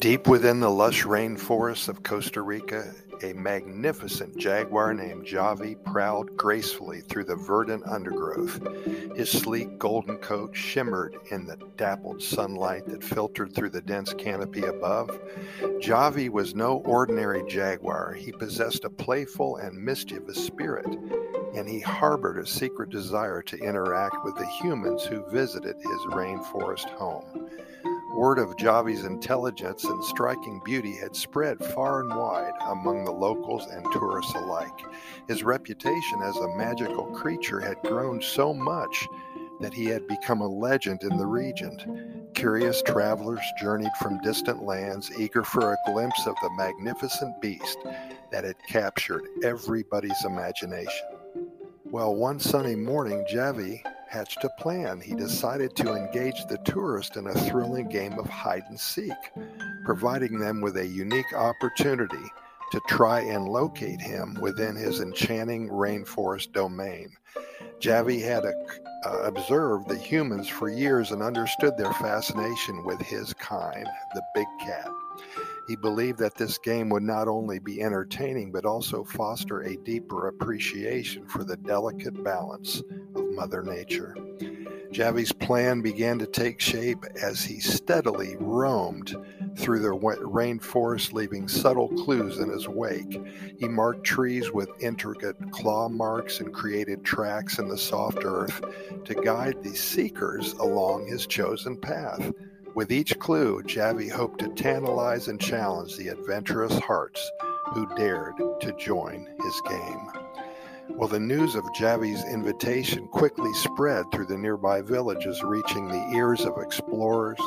Deep within the lush rainforests of Costa Rica, a magnificent jaguar named Javi prowled gracefully through the verdant undergrowth. His sleek golden coat shimmered in the dappled sunlight that filtered through the dense canopy above. Javi was no ordinary jaguar. He possessed a playful and mischievous spirit, and he harbored a secret desire to interact with the humans who visited his rainforest home. Word of Javi's intelligence and striking beauty had spread far and wide among the locals and tourists alike. His reputation as a magical creature had grown so much that he had become a legend in the region. Curious travelers journeyed from distant lands, eager for a glimpse of the magnificent beast that had captured everybody's imagination. Well, one sunny morning, Javi hatched a plan. He decided to engage the tourist in a thrilling game of hide and seek, providing them with a unique opportunity to try and locate him within his enchanting rainforest domain. Javi had observed the humans for years and understood their fascination with his kind, the big cat. He believed that this game would not only be entertaining, but also foster a deeper appreciation for the delicate balance of Mother Nature. Javi's plan began to take shape as he steadily roamed through the rainforest, leaving subtle clues in his wake. He marked trees with intricate claw marks and created tracks in the soft earth to guide the seekers along his chosen path. With each clue, Javi hoped to tantalize and challenge the adventurous hearts who dared to join his game. Well, the news of Javi's invitation quickly spread through the nearby villages, reaching the ears of explorers,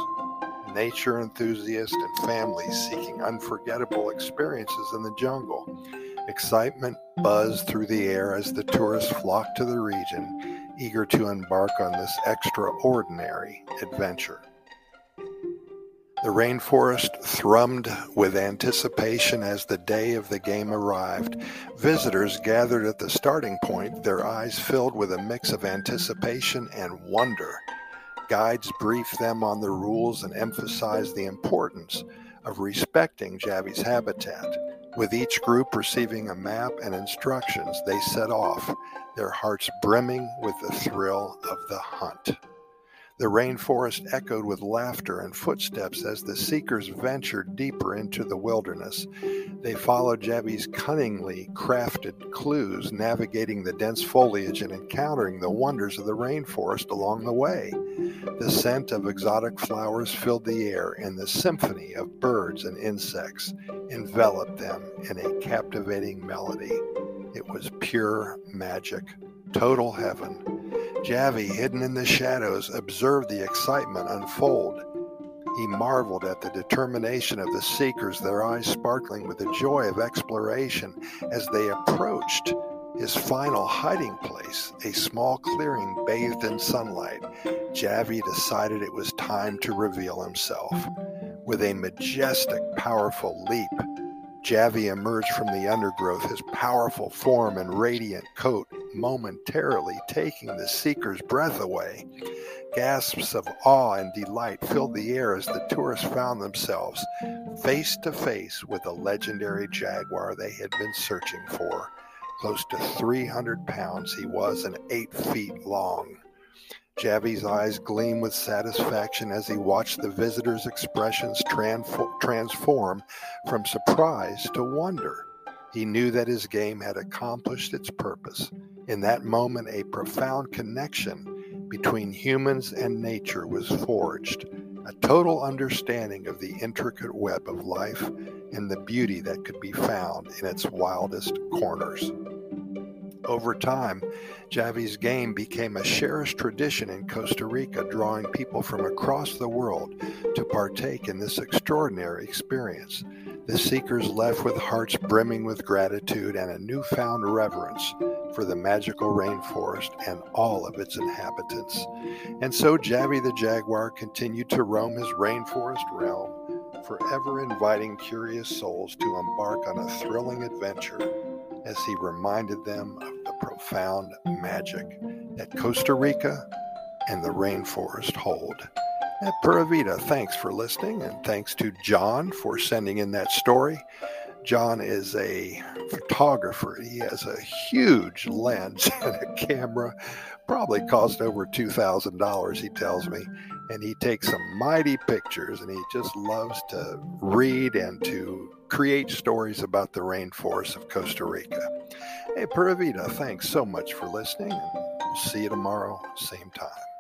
nature enthusiasts, and families seeking unforgettable experiences in the jungle. Excitement buzzed through the air as the tourists flocked to the region, eager to embark on this extraordinary adventure. The rainforest thrummed with anticipation as the day of the game arrived. Visitors gathered at the starting point, their eyes filled with a mix of anticipation and wonder. Guides briefed them on the rules and emphasized the importance of respecting Javi's habitat. With each group receiving a map and instructions, they set off, their hearts brimming with the thrill of the hunt. The rainforest echoed with laughter and footsteps as the seekers ventured deeper into the wilderness. They followed Javi's cunningly crafted clues, navigating the dense foliage and encountering the wonders of the rainforest along the way. The scent of exotic flowers filled the air, and the symphony of birds and insects enveloped them in a captivating melody. It was pure magic, total heaven. Javi, hidden in the shadows, observed the excitement unfold. He marveled at the determination of the seekers, their eyes sparkling with the joy of exploration as they approached his final hiding place, a small clearing bathed in sunlight. Javi decided it was time to reveal himself. With a majestic, powerful leap, Javi emerged from the undergrowth, his powerful form and radiant coat momentarily taking the seeker's breath away. Gasps of awe and delight filled the air as the tourists found themselves face to face with the legendary jaguar they had been searching for. Close to 300 pounds he was, and 8 feet long. Javi's eyes gleamed with satisfaction as he watched the visitors' expressions transform from surprise to wonder. He knew that his game had accomplished its purpose. In that moment, a profound connection between humans and nature was forged, a total understanding of the intricate web of life and the beauty that could be found in its wildest corners. Over time, Javi's game became a cherished tradition in Costa Rica, drawing people from across the world to partake in this extraordinary experience. The seekers left with hearts brimming with gratitude and a newfound reverence for the magical rainforest and all of its inhabitants. And so Javi the Jaguar continued to roam his rainforest realm, forever inviting curious souls to embark on a thrilling adventure as he reminded them of the profound magic that Costa Rica and the rainforest hold. at Pura Vida. Thanks for listening, and thanks to John for sending in that story. John is a photographer. He has a huge lens and a camera, probably cost over $2,000, he tells me, and he takes some mighty pictures, and he just loves to read and to create stories about the rainforests of Costa Rica. Hey, Pura Vida, thanks so much for listening, and we'll see you tomorrow, same time.